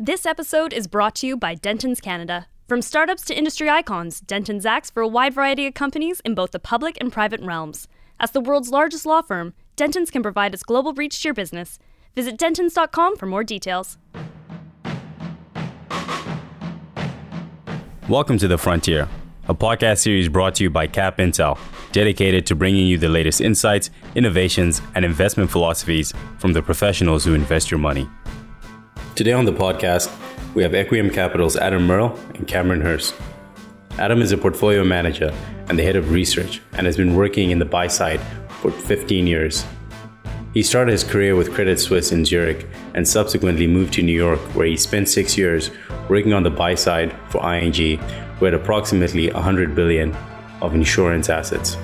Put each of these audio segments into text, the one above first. This episode is brought to you by Dentons Canada. From startups to industry icons, Dentons acts for a wide variety of companies in both the public and private realms. As the world's largest law firm, Dentons can provide its global reach to your business. Visit dentons.com for more details. Welcome to The Frontier, a podcast series brought to you by Cap Intel, dedicated to bringing you the latest insights, innovations, and investment philosophies from the professionals who invest your money. Today on the podcast, we have Equium Capital's Adam Merle and Cameron Hurst. Adam is a portfolio manager and the head of research and has been working in the buy side for 15 years. He started his career with Credit Suisse in Zurich and subsequently moved to New York, where he spent 6 years working on the buy side for ING, who had approximately $100 billion of insurance assets.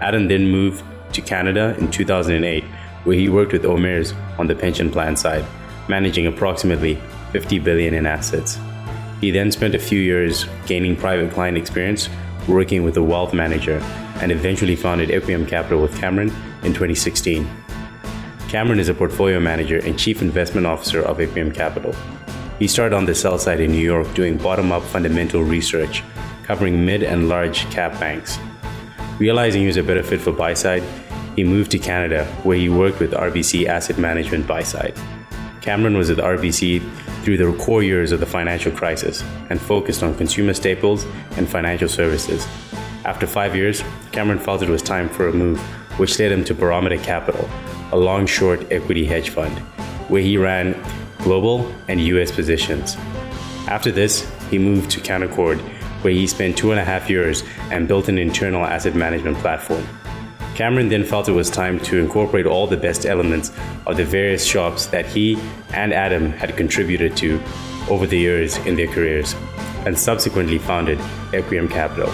Adam then moved to Canada in 2008, where he worked with OMERS on the pension plan side, managing approximately $50 billion in assets. He then spent a few years gaining private client experience, working with a wealth manager, and eventually founded Equium Capital with Cameron in 2016. Cameron is a portfolio manager and chief investment officer of Equium Capital. He started on the sell side in New York doing bottom-up fundamental research, covering mid and large cap banks. Realizing he was a better fit for buy side, he moved to Canada, where he worked with RBC Asset Management buy side. Cameron was at RBC through the core years of the financial crisis and focused on consumer staples and financial services. After 5 years, Cameron felt it was time for a move, which led him to Barometer Capital, a long-short equity hedge fund, where he ran global and US positions. After this, he moved to Canaccord, where he spent 2.5 years and built an internal asset management platform. Cameron then felt it was time to incorporate all the best elements of the various shops that he and Adam had contributed to over the years in their careers, and subsequently founded Equium Capital.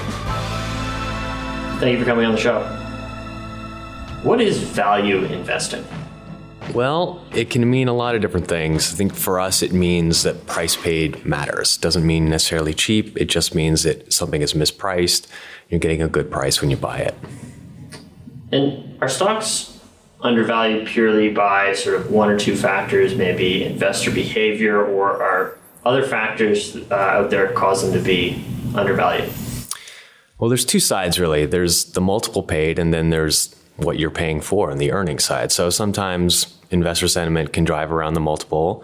Thank you for coming on the show. What is value investing? Well, it can mean a lot of different things. I think for us, it means that price paid matters. It doesn't mean necessarily cheap. It just means that something is mispriced. You're getting a good price when you buy it. And are stocks undervalued purely by sort of one or two factors, maybe investor behavior, or are other factors out there cause them to be undervalued? Well, there's two sides, really. There's the multiple paid, and then there's what you're paying for on the earnings side. So sometimes investor sentiment can drive around the multiple.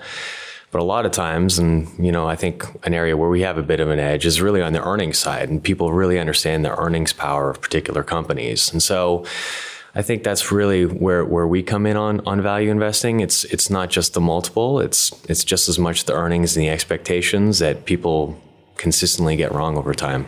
But a lot of times, and I think an area where we have a bit of an edge is really on the earnings side, and people really understand the earnings power of particular companies. And so I think that's really where we come in on value investing. It's not just the multiple, it's just as much the earnings and the expectations that people consistently get wrong over time.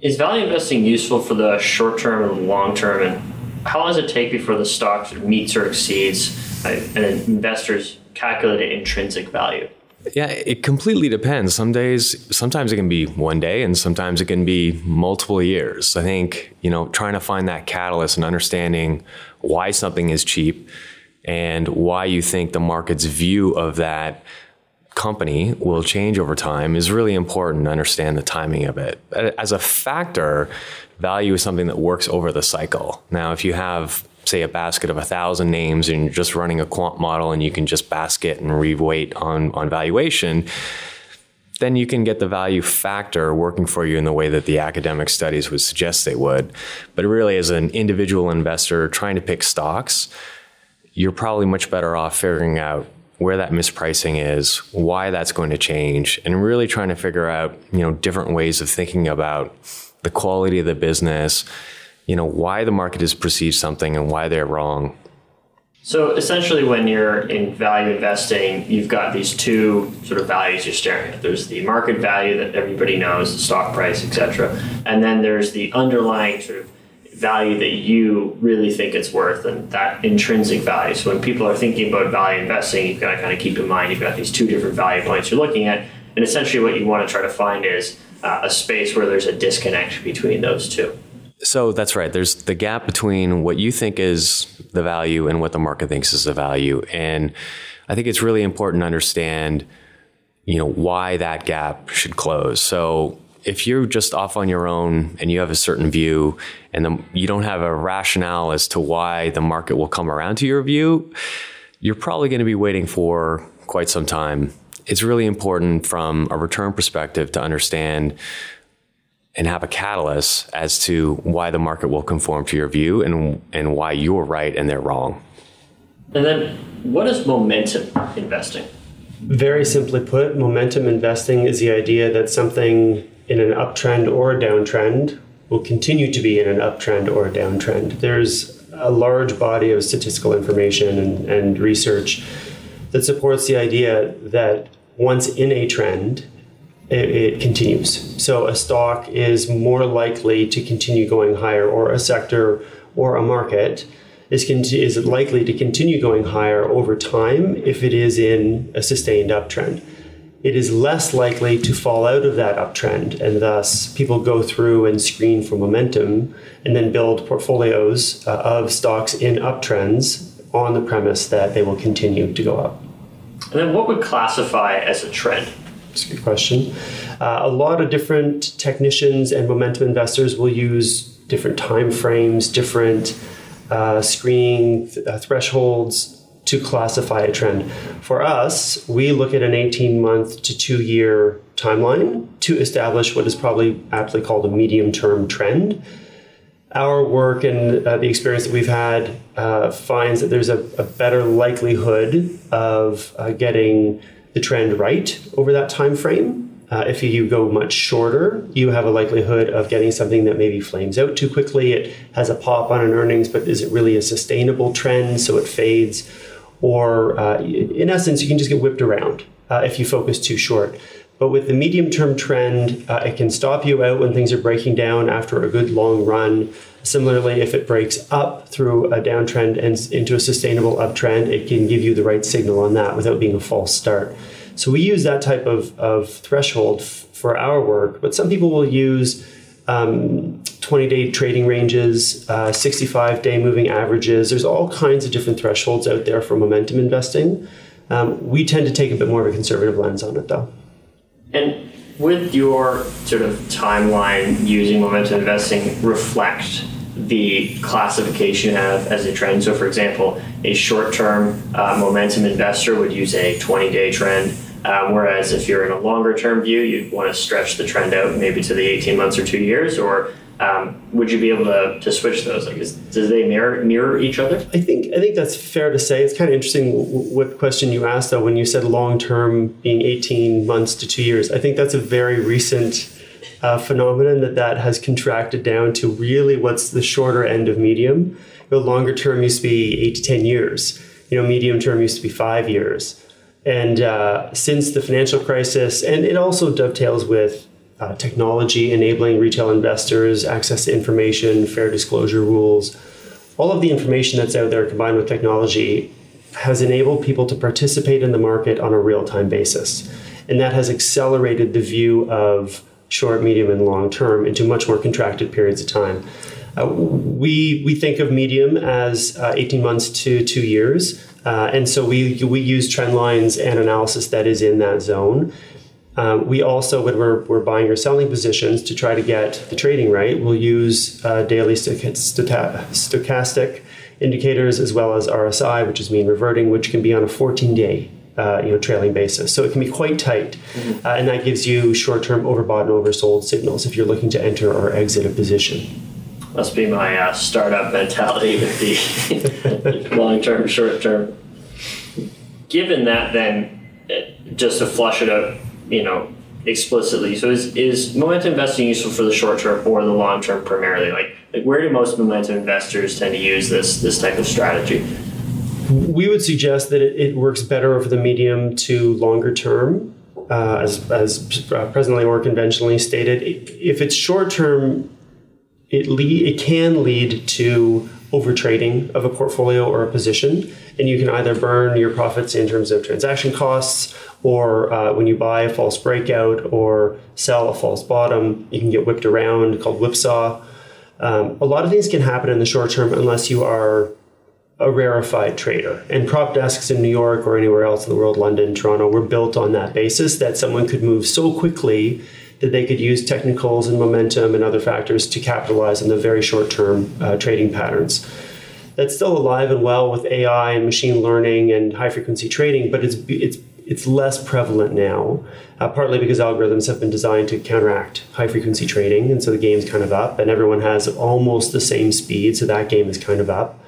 Is value investing useful for the short term and long term? And how long does it take before the stock meets or exceeds an investor's calculated intrinsic value? Yeah, it completely depends. Sometimes it can be 1 day, and sometimes it can be multiple years. I think, trying to find that catalyst and understanding why something is cheap and why you think the market's view of that company will change over time is really important to understand the timing of it. As a factor, value is something that works over the cycle. Now, if you have, say, a basket of 1,000 names and you're just running a quant model and you can just basket and reweight on valuation, then you can get the value factor working for you in the way that the academic studies would suggest they would. But really, as an individual investor trying to pick stocks, you're probably much better off figuring out where that mispricing is, why that's going to change, and really trying to figure out, different ways of thinking about the quality of the business, why the market has perceived something and why they're wrong. So essentially, when you're in value investing, you've got these two sort of values you're staring at. There's the market value that everybody knows, the stock price, etc. And then there's the underlying sort of value that you really think it's worth, and that intrinsic value. So when people are thinking about value investing, you've got to kind of keep in mind you've got these two different value points you're looking at. And essentially what you want to try to find is a space where there's a disconnect between those two. So that's right. There's the gap between what you think is the value and what the market thinks is the value. And I think it's really important to understand, why that gap should close. So if you're just off on your own and you have a certain view and you don't have a rationale as to why the market will come around to your view, you're probably going to be waiting for quite some time it's really important from a return perspective to understand and have a catalyst as to why the market will conform to your view and why you're right and they're wrong. And then what is momentum investing? Very simply put, momentum investing is the idea that something in an uptrend or a downtrend will continue to be in an uptrend or a downtrend. There's a large body of statistical information and research that supports the idea that once in a trend, it continues. So a stock is more likely to continue going higher, or a sector or a market is likely to continue going higher over time if it is in a sustained uptrend. It is less likely to fall out of that uptrend, and thus people go through and screen for momentum and then build portfolios of stocks in uptrends on the premise that they will continue to go up. And then what would classify as a trend? That's a good question. A lot of different technicians and momentum investors will use different time frames, different screening thresholds to classify a trend. For us, we look at an 18-month to 2-year timeline to establish what is probably aptly called a medium-term trend. Our work and the experience that we've had finds that there's a better likelihood of getting the trend right over that time frame. If you go much shorter, you have a likelihood of getting something that maybe flames out too quickly. It has a pop on an earnings, but is it really a sustainable trend, so it fades? Or in essence, you can just get whipped around if you focus too short. But with the medium-term trend, it can stop you out when things are breaking down after a good long run. Similarly, if it breaks up through a downtrend and into a sustainable uptrend, it can give you the right signal on that without being a false start. So we use that type of threshold for our work, but some people will use 20-day trading ranges, 65-day moving averages. There's all kinds of different thresholds out there for momentum investing. We tend to take a bit more of a conservative lens on it, though. And with your sort of timeline using momentum investing, reflect the classification of as a trend. So for example, a short-term momentum investor would use a 20-day trend, whereas if you're in a longer-term view, you'd want to stretch the trend out maybe to the 18 months or 2 years, or would you be able to switch those? Like, do they mirror each other? I think that's fair to say. It's kind of interesting what question you asked, though, when you said long-term being 18 months to 2 years. I think that's a very recent phenomenon that has contracted down to really what's the shorter end of medium. The longer term used to be 8 to 10 years. Medium term used to be 5 years. And since the financial crisis, and it also dovetails with technology enabling retail investors access to information, fair disclosure rules, all of the information that's out there combined with technology has enabled people to participate in the market on a real-time basis. And that has accelerated the view of short, medium, and long term into much more contracted periods of time. We think of medium as 18 months to 2 years. And so we use trend lines and analysis that is in that zone. We also, when we're buying or selling positions to try to get the trading right, we'll use daily stochastic indicators as well as RSI, which is mean reverting, which can be on a 14-day trailing basis. So it can be quite tight. Mm-hmm. And that gives you short-term overbought and oversold signals if you're looking to enter or exit a position. Must be my startup mentality with the long-term, short-term. Given that, then, just to flush it out, explicitly, so is momentum investing useful for the short-term or the long-term primarily? Like where do most momentum investors tend to use this type of strategy? We would suggest that it works better over the medium to longer term, as presently or conventionally stated. If it's short term, it can lead to overtrading of a portfolio or a position, and you can either burn your profits in terms of transaction costs, or when you buy a false breakout or sell a false bottom, you can get whipped around, called whipsaw. A lot of things can happen in the short term unless you are a rarefied trader. And prop desks in New York or anywhere else in the world, London, Toronto, were built on that basis that someone could move so quickly that they could use technicals and momentum and other factors to capitalize on the very short-term trading patterns. That's still alive and well with AI and machine learning and high-frequency trading, but it's It's less prevalent now, partly because algorithms have been designed to counteract high-frequency trading, and so the game's kind of up, and everyone has almost the same speed, so that game is kind of up.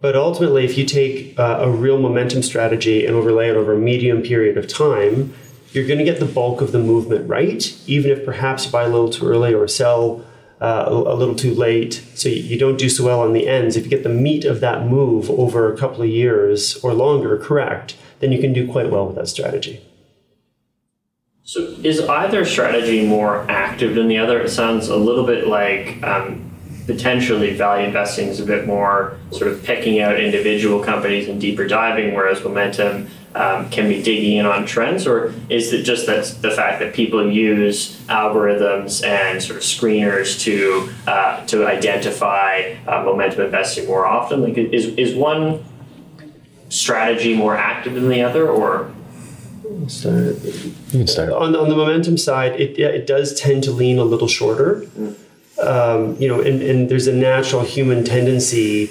But ultimately, if you take a real momentum strategy and overlay it over a medium period of time, you're going to get the bulk of the movement right, even if perhaps you buy a little too early or sell a little too late, so you don't do so well on the ends. If you get the meat of that move over a couple of years or longer correct, then you can do quite well with that strategy. So is either strategy more active than the other? It sounds a little bit like potentially value investing is a bit more sort of picking out individual companies and deeper diving, whereas momentum can be digging in on trends, or is it just that the fact that people use algorithms and sort of screeners to identify momentum investing more often? Like, is one strategy more active than the other, or? You can start. On the momentum side, it does tend to lean a little shorter, and there's a natural human tendency.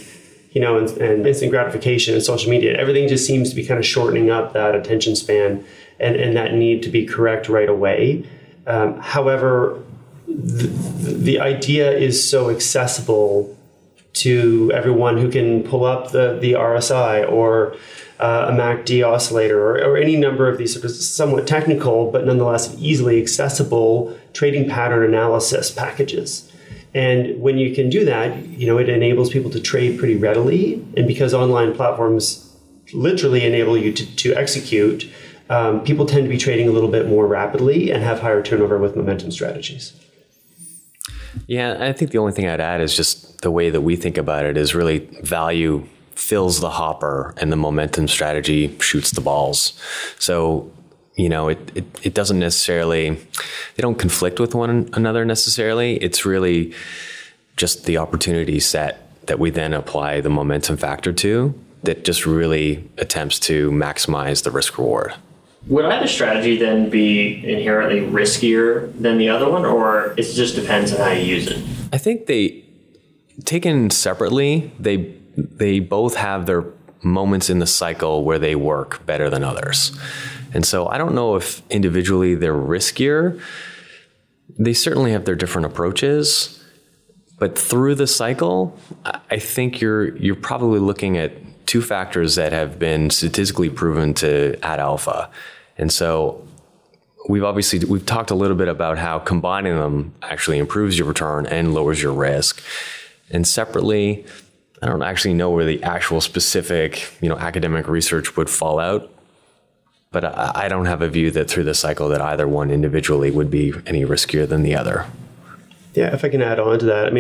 And instant gratification and social media, everything just seems to be kind of shortening up that attention span and that need to be correct right away. However, the idea is so accessible to everyone who can pull up the RSI or a MACD oscillator or any number of these sort of somewhat technical but nonetheless easily accessible trading pattern analysis packages. And when you can do that, it enables people to trade pretty readily. And because online platforms literally enable you to execute, people tend to be trading a little bit more rapidly and have higher turnover with momentum strategies. Yeah, I think the only thing I'd add is just the way that we think about it is really value fills the hopper and the momentum strategy shoots the balls. So it doesn't necessarily, they don't conflict with one another necessarily. It's really just the opportunity set that we then apply the momentum factor to that just really attempts to maximize the risk reward. Would either strategy then be inherently riskier than the other one, or it just depends on how you use it? I think they, taken separately, they both have their moments in the cycle where they work better than others. And so I don't know if individually they're riskier. They certainly have their different approaches, but through the cycle, I think you're probably looking at two factors that have been statistically proven to add alpha. And so we've talked a little bit about how combining them actually improves your return and lowers your risk. And separately, I don't actually know where the actual specific, academic research would fall out, but I don't have a view that through the cycle that either one individually would be any riskier than the other. Yeah, if I can add on to that,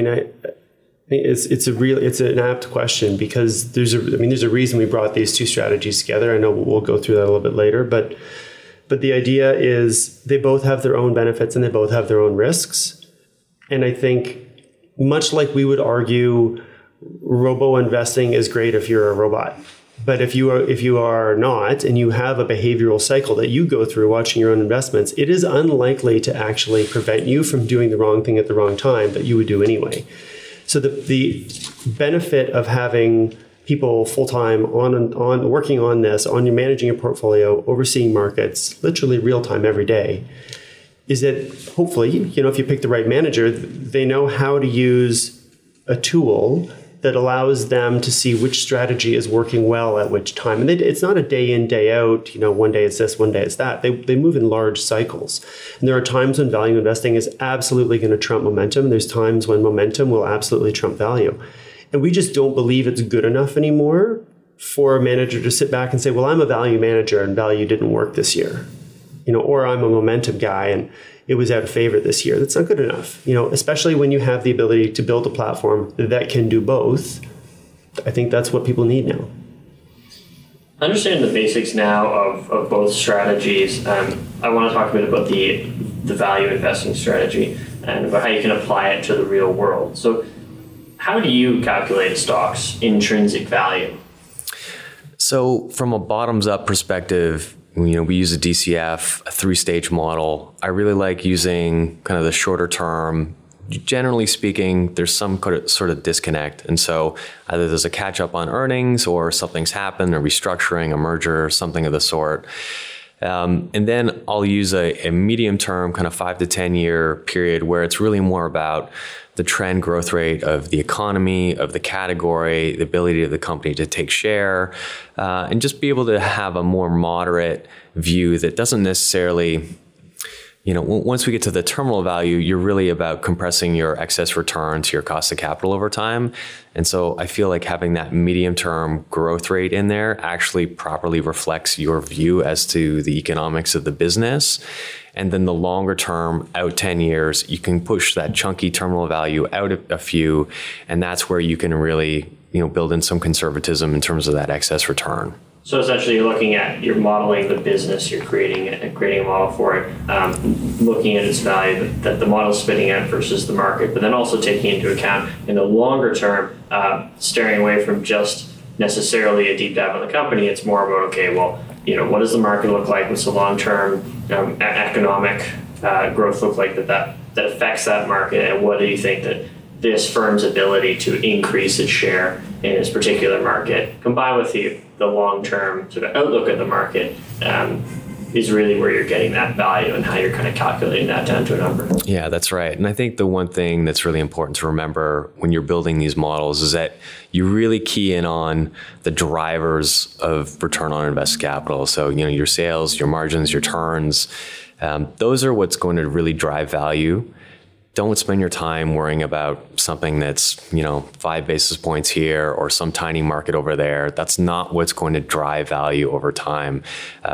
it's an apt question because there's a reason we brought these two strategies together. I know we'll go through that a little bit later, but the idea is they both have their own benefits and they both have their own risks, and I think much like we would argue. Robo investing is great if you're a robot, but if you are not and you have a behavioral cycle that you go through watching your own investments, it is unlikely to actually prevent you from doing the wrong thing at the wrong time that you would do anyway. So the benefit of having people full time on working on this, on managing a portfolio, overseeing markets, literally real time every day, is that hopefully if you pick the right manager, they know how to use a tool that allows them to see which strategy is working well at which time. And it's not a day in, day out, one day it's this, one day it's that. They move in large cycles. And there are times when value investing is absolutely going to trump momentum. There's times when momentum will absolutely trump value. And we just don't believe it's good enough anymore for a manager to sit back and say, well, I'm a value manager and value didn't work this year. Or I'm a momentum guy and it was out of favor this year. That's not good enough, especially when you have the ability to build a platform that can do both. I think that's what people need now. Understanding the basics now of both strategies, I want to talk a bit about the value investing strategy and about how you can apply it to the real world. So how do you calculate a stock's intrinsic value? So from a bottoms-up perspective, we use a DCF, a 3-stage model. I really like using kind of the shorter term generally speaking, there's some sort of disconnect. And so either there's a catch up on earnings or something's happened, a restructuring, a merger, something of the sort. And then I'll use a medium term kind of 5 to 10 year period where it's really more about the trend growth rate of the economy, of the category, the ability of the company to take share, and just be able to have a more moderate view that doesn't necessarily, you know, once we get to the terminal value, you're really about compressing your excess return to your cost of capital over time. And so I feel like having that medium-term growth rate in there actually properly reflects your view as to the economics of the business. And then the longer term, out 10 years, you can push that chunky terminal value out a few, and that's where you can really, you know, build in some conservatism in terms of that excess return. So essentially, you're looking at, you're modeling the business, you're creating a model for it, looking at its value that the model's spitting out versus the market, but then also taking into account in the longer term, steering away from just necessarily a deep dive on the company. It's more about, okay, well, you know, what does the market look like? What's the long-term economic growth look like that affects that market, and what do you think that this firm's ability to increase its share in its particular market, combined with the long-term sort of outlook of the market, is really where you're getting that value and how you're kind of calculating that down to a number. Yeah, that's right. And I think the one thing that's really important to remember when you're building these models is that you really key in on the drivers of return on invested capital. So, you know, your sales, your margins, your turns, those are what's going to really drive value. Don't spend your time worrying about something that's, you know, 5 basis points here or some tiny market over there. That's not what's going to drive value over time.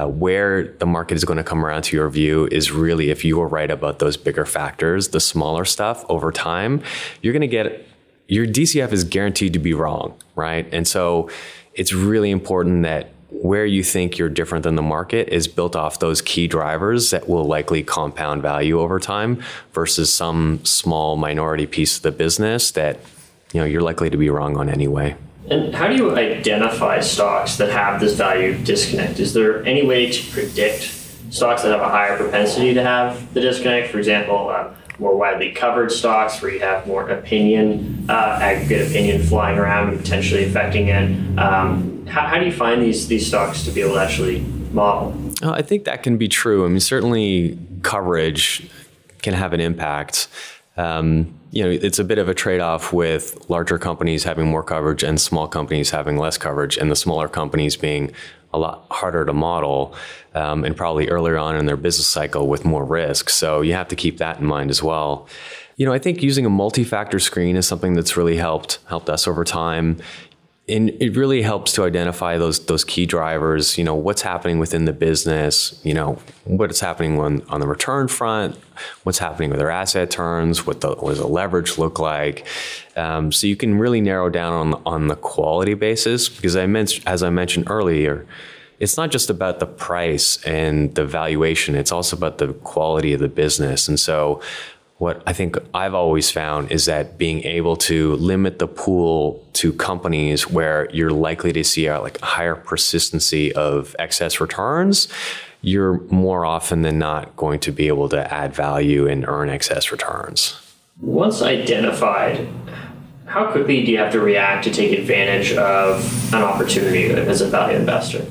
Where the market is going to come around to your view is really if you were right about those bigger factors. The smaller stuff over time, you're going to get, your DCF is guaranteed to be wrong, right? And so it's really important that where you think you're different than the market is built off those key drivers that will likely compound value over time versus some small minority piece of the business that, you know, you're likely to be wrong on anyway. And how do you identify stocks that have this value disconnect? Is there any way to predict stocks that have a higher propensity to have the disconnect? For example, more widely covered stocks where you have more opinion, aggregate opinion flying around and potentially affecting it. How do you find these stocks to be able to actually model? I think that can be true. I mean, certainly coverage can have an impact. You know, it's a bit of a trade-off with larger companies having more coverage and small companies having less coverage, and the smaller companies being a lot harder to model, and probably earlier on in their business cycle with more risk. So you have to keep that in mind as well. You know, I think using a multi-factor screen is something that's really helped us over time. And it really helps to identify those key drivers, you know, what's happening within the business, you know, what's happening on the return front, what's happening with their asset turns, what does the leverage look like. So you can really narrow down on the quality basis, because as I mentioned earlier, it's not just about the price and the valuation, it's also about the quality of the business. And so what I think I've always found is that being able to limit the pool to companies where you're likely to see a like higher persistency of excess returns, you're more often than not going to be able to add value and earn excess returns. Once identified, how quickly do you have to react to take advantage of an opportunity as a value investor?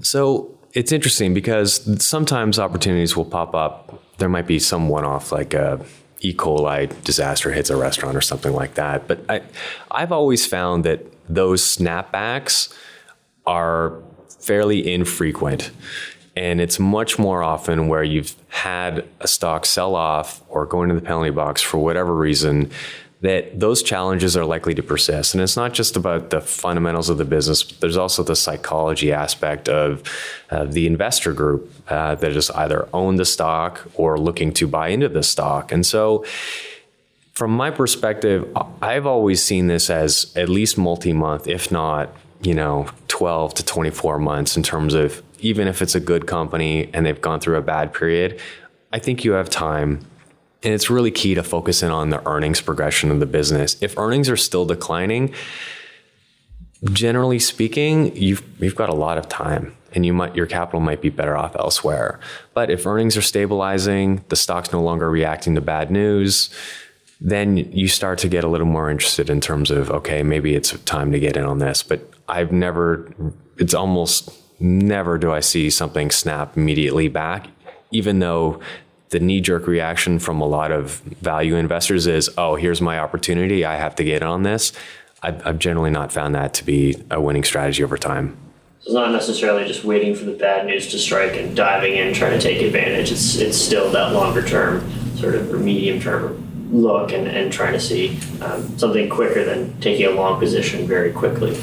So it's interesting because sometimes opportunities will pop up. There might be some one-off, like a E. coli disaster hits a restaurant or something like that. But I've always found that those snapbacks are fairly infrequent. And it's much more often where you've had a stock sell off or go into the penalty box for whatever reason, that those challenges are likely to persist. And it's not just about the fundamentals of the business, but there's also the psychology aspect of the investor group that is either own the stock or looking to buy into the stock. And so from my perspective, I've always seen this as at least multi-month, if not, you know, 12 to 24 months in terms of, even if it's a good company and they've gone through a bad period, I think you have time. And it's really key to focus in on the earnings progression of the business. If earnings are still declining, generally speaking, you've got a lot of time. and your capital might be better off elsewhere. But if earnings are stabilizing, the stock's no longer reacting to bad news, then you start to get a little more interested in terms of, okay, maybe it's time to get in on this. But it's almost never do I see something snap immediately back, even though the knee-jerk reaction from a lot of value investors is, oh, here's my opportunity, I have to get on this. I've generally not found that to be a winning strategy over time. It's not necessarily just waiting for the bad news to strike and diving in, trying to take advantage. It's still that longer-term sort of or medium-term look and trying to see something quicker than taking a long position very quickly.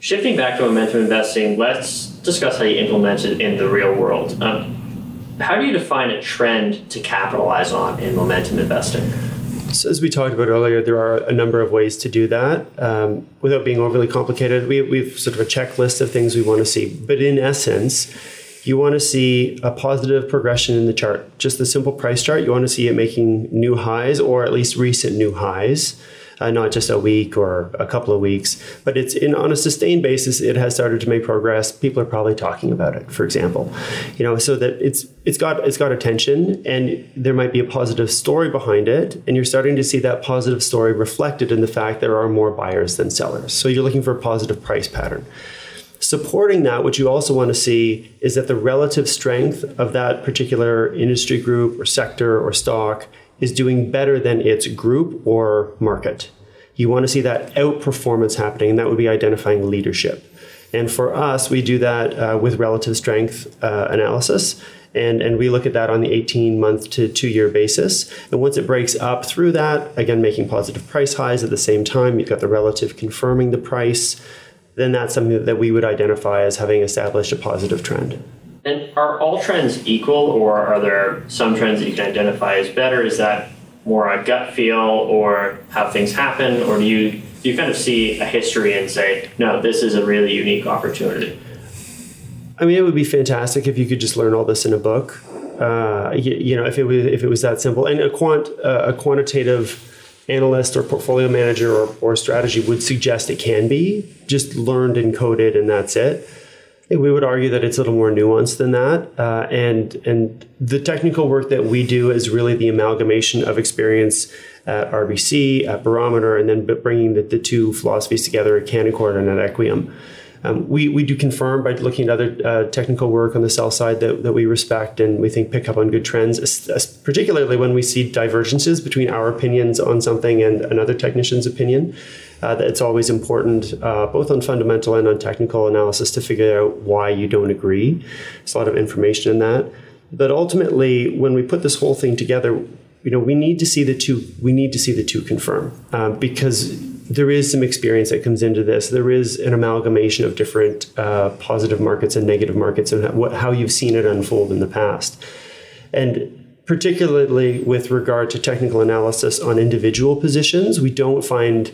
Shifting back to momentum investing, let's discuss how you implement it in the real world. How do you define a trend to capitalize on in momentum investing? So as we talked about earlier, there are a number of ways to do that without being overly complicated. We've sort of a checklist of things we want to see. But in essence, you want to see a positive progression in the chart. Just the simple price chart, you want to see it making new highs or at least recent new highs. Not just a week or a couple of weeks, but it's on a sustained basis, it has started to make progress. People are probably talking about it, for example, so that it's got attention and there might be a positive story behind it. And you're starting to see that positive story reflected in the fact there are more buyers than sellers. So you're looking for a positive price pattern. Supporting that, what you also want to see is that the relative strength of that particular industry group or sector or stock is doing better than its group or market. You want to see that outperformance happening, and that would be identifying leadership. And for us, we do that with relative strength analysis, and we look at that on the 18-month to 2-year basis. And once it breaks up through that, again, making positive price highs at the same time, you've got the relative confirming the price, then that's something that we would identify as having established a positive trend. And are all trends equal, or are there some trends that you can identify as better? Is that more a gut feel or how things happen? Or do you kind of see a history and say, no, this is a really unique opportunity? I mean, it would be fantastic if you could just learn all this in a book, if it was that simple. And a quantitative analyst or portfolio manager or strategy would suggest it can be just learned and coded and that's it. We would argue that it's a little more nuanced than that. And the technical work that we do is really the amalgamation of experience at RBC, at Barometer, and then bringing the two philosophies together at Canaccord and at Equium. We do confirm by looking at other technical work on the sell side that we respect and we think pick up on good trends, particularly when we see divergences between our opinions on something and another technician's opinion. It's always important, both on fundamental and on technical analysis, to figure out why you don't agree. There's a lot of information in that. But ultimately, when we put this whole thing together, we need to see the two. We need to see the two confirm because there is some experience that comes into this. There is an amalgamation of different positive markets and negative markets and how you've seen it unfold in the past. And particularly with regard to technical analysis on individual positions, we don't find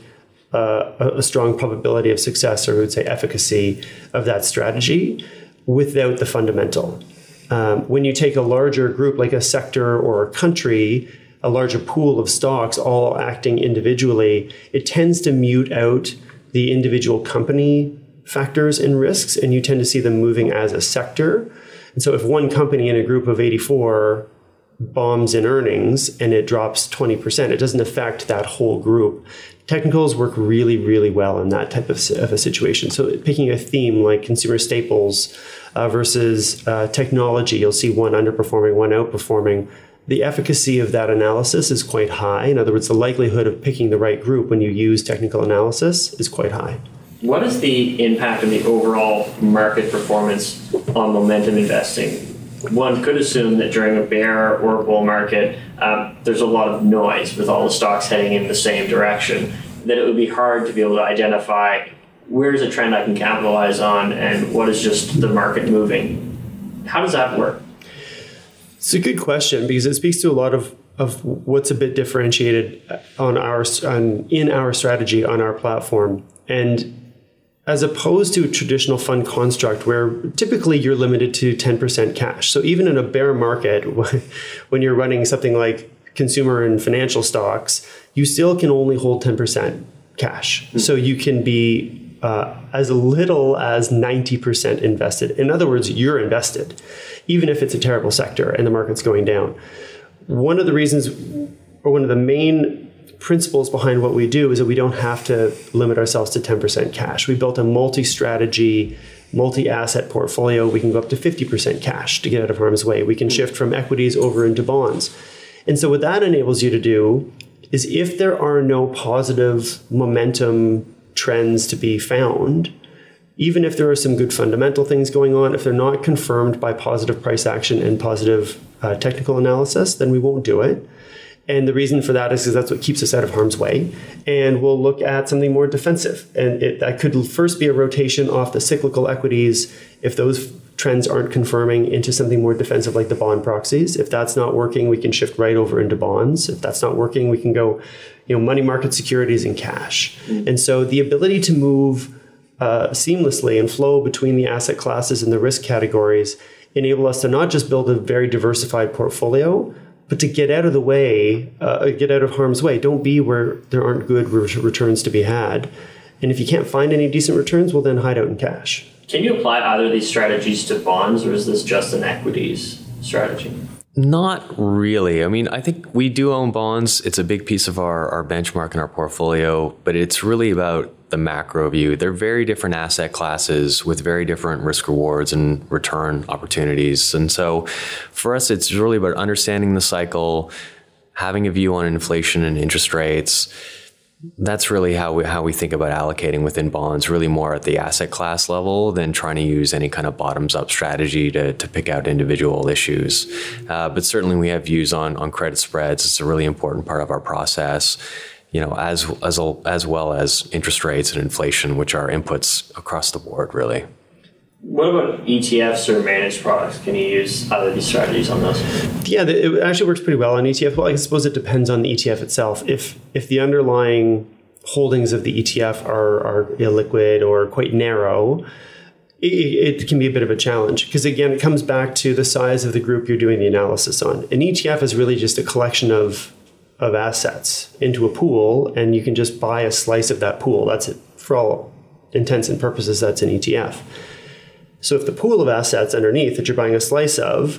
a strong probability of success, or we would say efficacy of that strategy without the fundamental. When you take a larger group like a sector or a country, a larger pool of stocks all acting individually, it tends to mute out the individual company factors and risks, and you tend to see them moving as a sector. And so if one company in a group of 84 bombs in earnings and it drops 20%, it doesn't affect that whole group. Technicals work really, really well in that type of a situation. So picking a theme like consumer staples versus technology, you'll see one underperforming, one outperforming. The efficacy of that analysis is quite high. In other words, the likelihood of picking the right group when you use technical analysis is quite high. What is the impact on the overall market performance on momentum investing? One could assume that during a bear or a bull market, there's a lot of noise with all the stocks heading in the same direction, that it would be hard to be able to identify where's a trend I can capitalize on and what is just the market moving. How does that work? It's a good question because it speaks to a lot of what's a bit differentiated in our strategy on our platform. And as opposed to a traditional fund construct where typically you're limited to 10% cash. So even in a bear market, when you're running something like consumer and financial stocks, you still can only hold 10% cash. Mm-hmm. So you can be as little as 90% invested. In other words, you're invested, even if it's a terrible sector and the market's going down. One of the reasons, or one of the main principles behind what we do, is that we don't have to limit ourselves to 10% cash. We built a multi-strategy, multi-asset portfolio. We can go up to 50% cash to get out of harm's way. We can shift from equities over into bonds. And so what that enables you to do is, if there are no positive momentum trends to be found, even if there are some good fundamental things going on, if they're not confirmed by positive price action and positive technical analysis, then we won't do it. And the reason for that is because that's what keeps us out of harm's way. And we'll look at something more defensive. And that could first be a rotation off the cyclical equities, if those trends aren't confirming, into something more defensive like the bond proxies. If that's not working, we can shift right over into bonds. If that's not working, we can go, money market securities and cash. Mm-hmm. And so the ability to move seamlessly and flow between the asset classes and the risk categories enable us to not just build a very diversified portfolio, but to get out of the way, get out of harm's way. Don't be where there aren't good returns to be had. And if you can't find any decent returns, well, then hide out in cash. Can you apply either of these strategies to bonds, or is this just an equities strategy? Not really. I mean, I think we do own bonds. It's a big piece of our benchmark in our portfolio, but it's really about the macro view. They're very different asset classes with very different risk rewards and return opportunities. And so for us, it's really about understanding the cycle, having a view on inflation and interest rates. That's really how we think about allocating within bonds, really more at the asset class level than trying to use any kind of bottoms-up strategy to pick out individual issues. But certainly we have views on credit spreads. It's a really important part of our process, as well as interest rates and inflation, which are inputs across the board, really. What about ETFs or managed products? Can you use either of these strategies on those? Yeah, it actually works pretty well on ETF. Well, I suppose it depends on the ETF itself. If the underlying holdings of the ETF are illiquid or quite narrow, it can be a bit of a challenge, because again, it comes back to the size of the group you're doing the analysis on. An ETF is really just a collection of assets into a pool, and you can just buy a slice of that pool. That's it. For all intents and purposes, that's an ETF. So if the pool of assets underneath that you're buying a slice of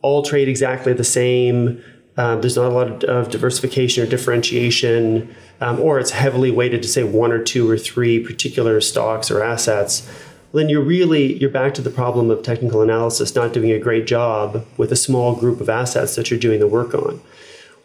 all trade exactly the same, there's not a lot of diversification or differentiation, or it's heavily weighted to, say, one or two or three particular stocks or assets, then you're back to the problem of technical analysis not doing a great job with a small group of assets that you're doing the work on.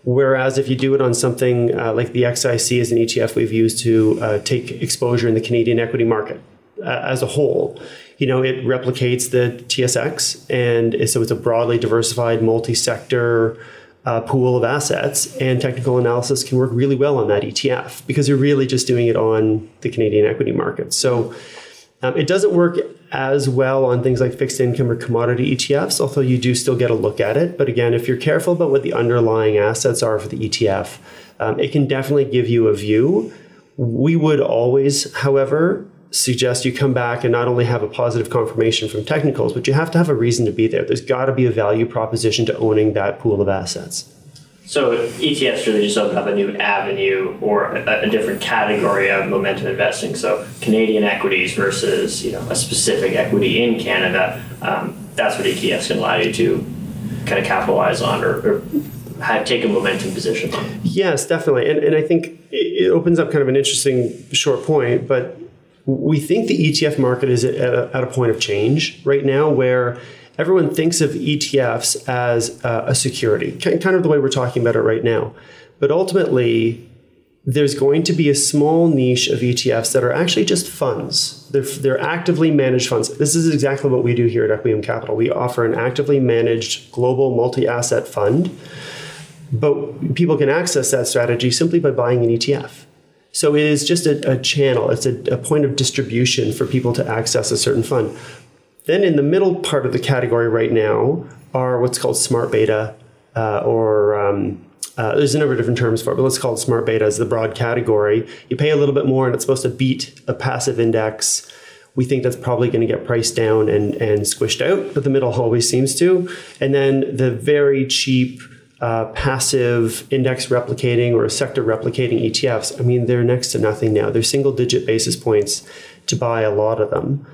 Whereas if you do it on something like the XIC is an ETF we've used to take exposure in the Canadian equity market as a whole, it replicates the TSX. And so it's a broadly diversified multi-sector pool of assets, and technical analysis can work really well on that ETF because you're really just doing it on the Canadian equity market. So it doesn't work as well on things like fixed income or commodity ETFs, although you do still get a look at it. But again, if you're careful about what the underlying assets are for the ETF, it can definitely give you a view. We would always, however, suggest you come back and not only have a positive confirmation from technicals, but you have to have a reason to be there. There's got to be a value proposition to owning that pool of assets. So ETFs really just open up a new avenue or a different category of momentum investing. So Canadian equities versus a specific equity in Canada, that's what ETFs can allow you to kind of capitalize on or take a momentum position on. Yes, definitely. And I think it opens up kind of an interesting short point, but we think the ETF market is at a point of change right now where everyone thinks of ETFs as a security, kind of the way we're talking about it right now. But ultimately, there's going to be a small niche of ETFs that are actually just funds. They're actively managed funds. This is exactly what we do here at Equium Capital. We offer an actively managed global multi-asset fund, but people can access that strategy simply by buying an ETF. So it is just a channel. It's a point of distribution for people to access a certain fund. Then in the middle part of the category right now are what's called smart beta, there's a number of different terms for it, but let's call it smart beta as the broad category. You pay a little bit more and it's supposed to beat a passive index. We think that's probably going to get priced down and squished out, but the middle always seems to. And then the very cheap passive index replicating or sector replicating ETFs, they're next to nothing now. They're single digit basis points. to buy a lot of them.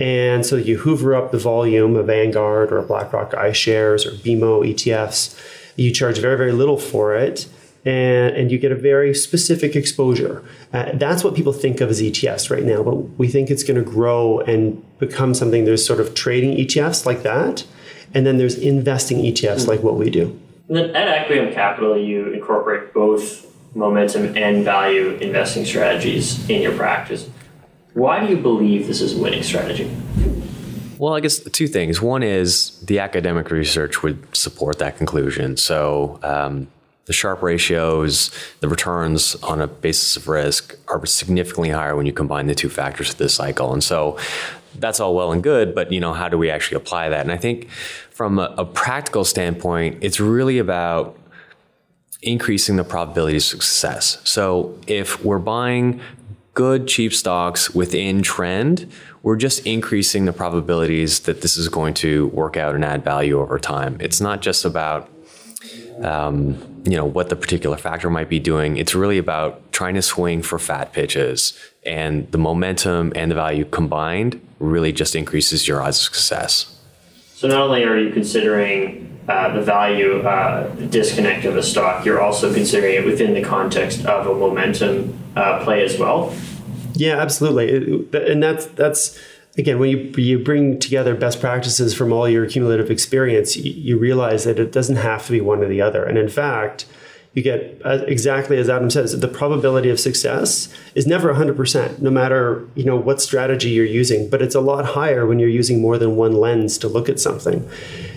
And so you hoover up the volume of Vanguard or BlackRock iShares or BMO ETFs. You charge very, very little for it, and you get a very specific exposure. That's what people think of as ETFs right now, but we think it's going to grow and become something. There's sort of trading ETFs like that, and then there's investing ETFs like what we do. And then at Equium Capital, you incorporate both momentum and value investing strategies in your practice. Why do you believe this is a winning strategy? Well, I guess two things. One is the academic research would support that conclusion. So the Sharpe ratios, the returns on a basis of risk are significantly higher when you combine the two factors of this cycle. And so that's all well and good, but how do we actually apply that? And I think from a practical standpoint, it's really about increasing the probability of success. So if we're buying good cheap stocks within trend, we're just increasing the probabilities that this is going to work out and add value over time. It's not just about what the particular factor might be doing. It's really about trying to swing for fat pitches, and the momentum and the value combined really just increases your odds of success. So not only are you considering the value disconnect of a stock, you're also considering it within the context of a momentum play as well. Yeah, absolutely. And that's again, when you bring together best practices from all your cumulative experience, you realize that it doesn't have to be one or the other. And in fact, you get exactly as Adam says, the probability of success is never 100%, no matter what strategy you're using. But it's a lot higher when you're using more than one lens to look at something.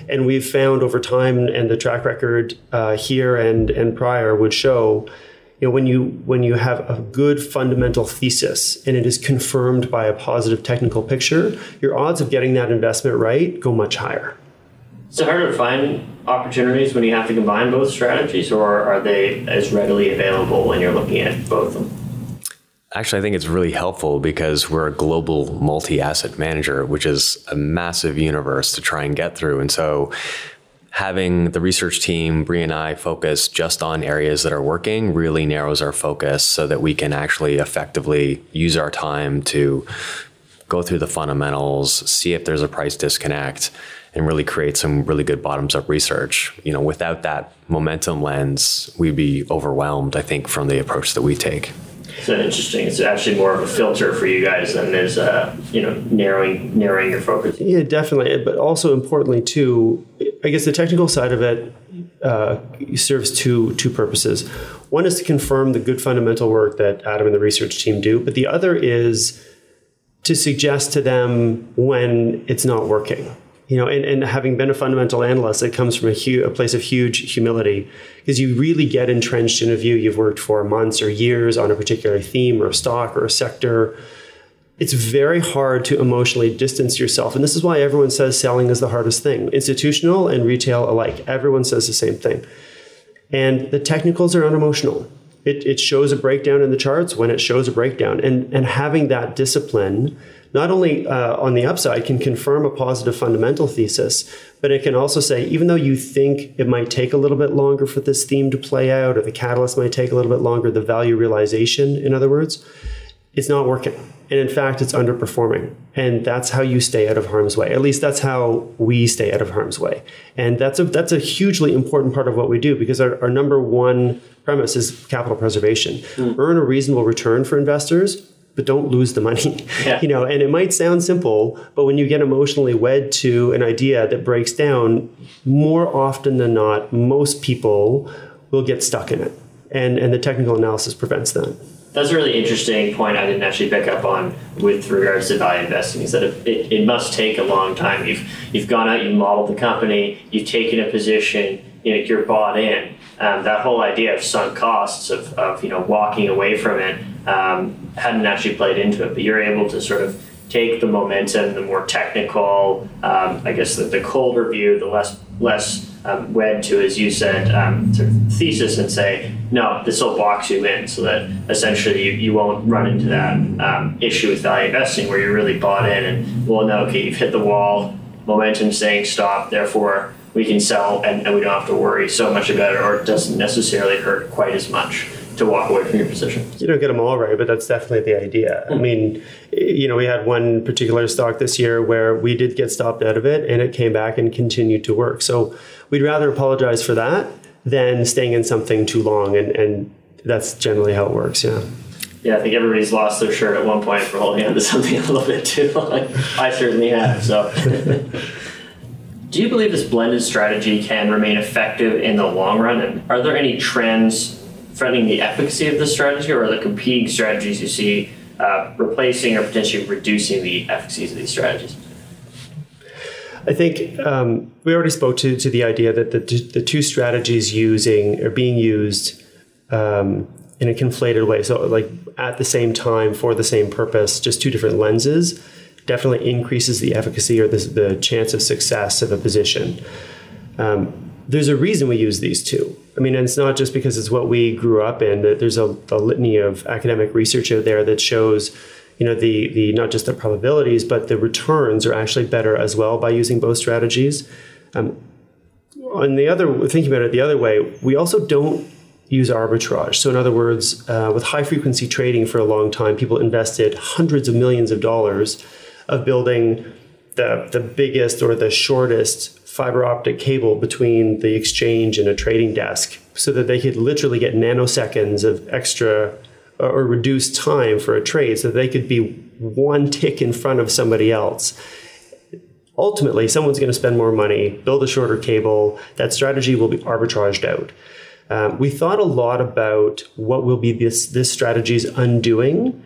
And we've found over time, and the track record here and prior would show, when you have a good fundamental thesis and it is confirmed by a positive technical picture, your odds of getting that investment right go much higher. Is it harder to find opportunities when you have to combine both strategies, or are they as readily available when you're looking at both of them? Actually, I think it's really helpful because we're a global multi-asset manager, which is a massive universe to try and get through. And so having the research team, Bree and I, focus just on areas that are working really narrows our focus so that we can actually effectively use our time to go through the fundamentals, see if there's a price disconnect, and really create some really good bottoms-up research. Without that momentum lens, we'd be overwhelmed, I think, from the approach that we take. So interesting. It's actually more of a filter for you guys than there's narrowing your focus. Yeah, definitely. But also importantly too, I guess the technical side of it serves two purposes. One is to confirm the good fundamental work that Adam and the research team do, but the other is to suggest to them when it's not working. And having been a fundamental analyst, it comes from a place of huge humility, because you really get entrenched in a view you've worked for months or years on a particular theme or a stock or a sector. It's very hard to emotionally distance yourself. And this is why everyone says selling is the hardest thing, institutional and retail alike. Everyone says the same thing. And the technicals are unemotional. It shows a breakdown in the charts when it shows a breakdown. And having that discipline, not only on the upside, can confirm a positive fundamental thesis, but it can also say, even though you think it might take a little bit longer for this theme to play out, or the catalyst might take a little bit longer, the value realization, in other words, it's not working. And in fact, it's underperforming. And that's how you stay out of harm's way. At least that's how we stay out of harm's way. And that's a hugely important part of what we do, because our number one premise is capital preservation. Earn a reasonable return for investors, but don't lose the money. Yeah. And it might sound simple, but when you get emotionally wed to an idea that breaks down, more often than not, most people will get stuck in it. And the technical analysis prevents that. That's a really interesting point I didn't actually pick up on with regards to value investing, is that it must take a long time. You've gone out, you've modeled the company, you've taken a position, you're bought in. That whole idea of sunk costs, of walking away from it, hadn't actually played into it. But you're able to sort of take the momentum, the more technical, I guess the colder view, the less wed to, as you said, sort of thesis, and say, no, this will box you in, so that essentially you won't run into that issue with value investing where you're really bought in and, well, no, okay, you've hit the wall, momentum's saying stop, therefore we can sell and we don't have to worry so much about it, or it doesn't necessarily hurt quite as much. to walk away from your position. You don't get them all right, but that's definitely the idea. I mean, you know, we had one particular stock this year where we did get stopped out of it and it came back and continued to work. So we'd rather apologize for that than staying in something too long. And that's generally how it works, yeah. Yeah, I think everybody's lost their shirt at one point for holding on to something a little bit too long. I certainly have, so. Do you believe this blended strategy can remain effective in the long run? And are there any trends threatening the efficacy of this strategy, or are there competing strategies you see replacing or potentially reducing the efficacies of these strategies? I think we already spoke to the idea that the two strategies using or being used in a conflated way, so like at the same time for the same purpose, just two different lenses, definitely increases the efficacy or the chance of success of a position. There's a reason we use these two. I mean, and it's not just because it's what we grew up in. There's a litany of academic research out there that shows, you know, the not just the probabilities, but the returns are actually better as well by using both strategies. On the other, thinking about it the other way, we also don't use arbitrage. So in other words, with high frequency trading for a long time, people invested hundreds of millions of dollars of building the biggest or the shortest fiber optic cable between the exchange and a trading desk so that they could literally get nanoseconds of extra or reduced time for a trade so that they could be one tick in front of somebody else. Ultimately, someone's going to spend more money, build a shorter cable. That strategy will be arbitraged out. We thought a lot about what will be this strategy's undoing.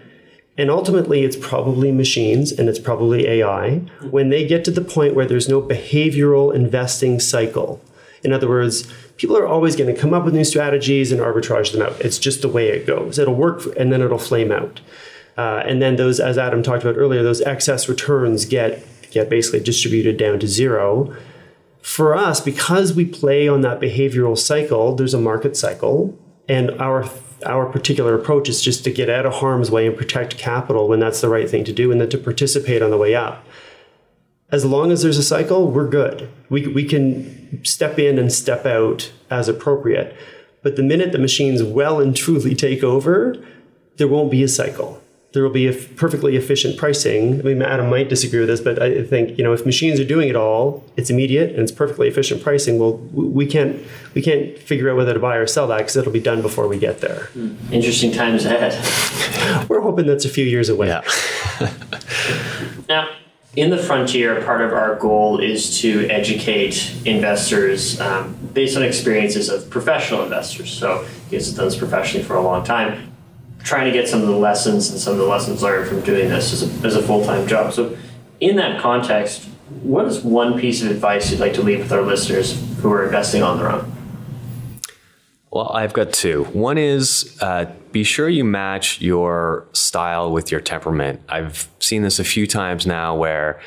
And ultimately, it's probably machines and it's probably AI when they get to the point where there's no behavioral investing cycle. In other words, people are always going to come up with new strategies and arbitrage them out. It's just the way it goes. It'll work and then it'll flame out. And then those, as Adam talked about earlier, those excess returns get basically distributed down to zero. For us, because we play on that behavioral cycle, there's a market cycle, and our particular approach is just to get out of harm's way and protect capital when that's the right thing to do, and then to participate on the way up. As long as there's a cycle, we're good. We can step in and step out as appropriate. But the minute the machines well and truly take over, there won't be a cycle. There will be a perfectly efficient pricing. I mean, Adam might disagree with this, but I think, you know, if machines are doing it all, it's immediate and it's perfectly efficient pricing. Well, we can't figure out whether to buy or sell that because it'll be done before we get there. Interesting times ahead. We're hoping that's a few years away. Yeah. Now, in the Frontier, part of our goal is to educate investors based on experiences of professional investors. So, because it does professionally for a long time, trying to get some of the lessons and some of the lessons learned from doing this as a full-time job. So in that context, what is one piece of advice you'd like to leave with our listeners who are investing on their own? Well, I've got two. One is be sure you match your style with your temperament. I've seen this a few times now where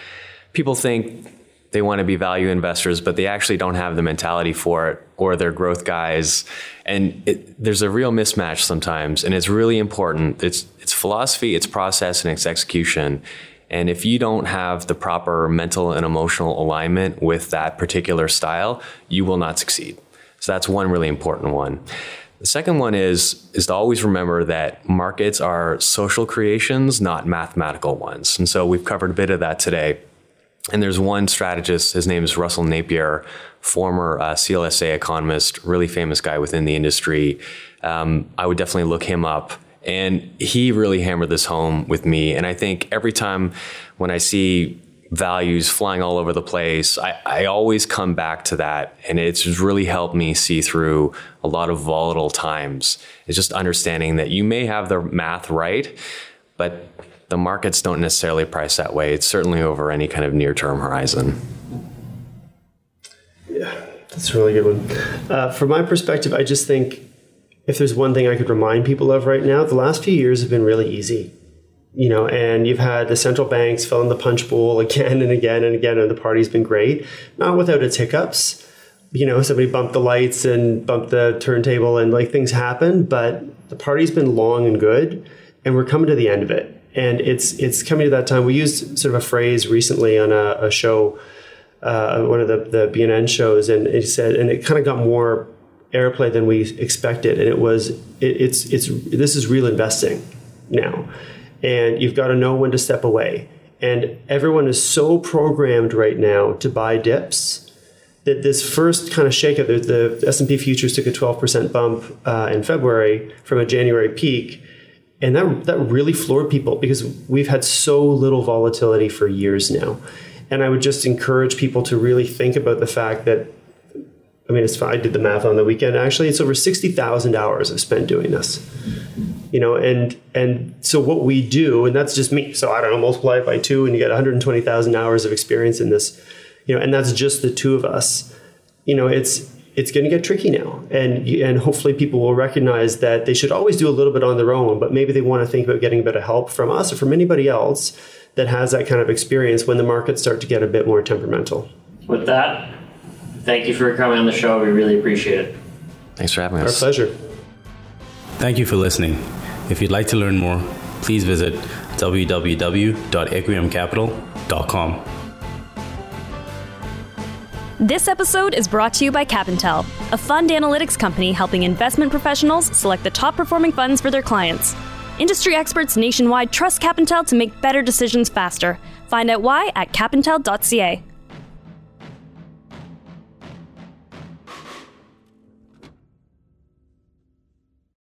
people think they want to be value investors, but they actually don't have the mentality for it, or they're growth guys. And there's a real mismatch sometimes. And it's really important. It's philosophy, it's process, and it's execution. And if you don't have the proper mental and emotional alignment with that particular style, you will not succeed. So that's one really important one. The second one is to always remember that markets are social creations, not mathematical ones. And so we've covered a bit of that today. And there's one strategist, his name is Russell Napier, former CLSA economist, really famous guy within the industry. I would definitely look him up. And he really hammered this home with me. And I think every time when I see values flying all over the place, I always come back to that. And it's really helped me see through a lot of volatile times. It's just understanding that you may have the math right, but the markets don't necessarily price that way. It's certainly over any kind of near-term horizon. Yeah, that's a really good one. From my perspective, I just think if there's one thing I could remind people of right now, the last few years have been really easy. You know, and you've had the central banks fill in the punch bowl again and again and again, and the party's been great, not without its hiccups. You know, somebody bumped the lights and bumped the turntable and like things happen, but the party's been long and good, and we're coming to the end of it. And it's coming to that time. We used sort of a phrase recently on a show, one of the BNN shows, and it said, and it kind of got more airplay than we expected, and this is real investing now, and you've got to know when to step away. And everyone is so programmed right now to buy dips that this first kind of shakeup, the S&P futures took a 12% bump in February from a January peak, and that really floored people because we've had so little volatility for years now. And I would just encourage people to really think about the fact that, I mean, I did the math on the weekend. Actually, it's over 60,000 hours I've spent doing this. You know, and so what we do, and that's just me. So I don't know, multiply it by 2 and you get 120,000 hours of experience in this, you know, and that's just the two of us. You know, it's going to get tricky now. And hopefully people will recognize that they should always do a little bit on their own, but maybe they want to think about getting a bit of help from us or from anybody else that has that kind of experience when the markets start to get a bit more temperamental. With that, thank you for coming on the show. We really appreciate it. Thanks for having us. Our pleasure. Thank you for listening. If you'd like to learn more, please visit www.equiumcapital.com. This episode is brought to you by Cap Intel, a fund analytics company helping investment professionals select the top-performing funds for their clients. Industry experts nationwide trust Cap Intel to make better decisions faster. Find out why at capintel.ca.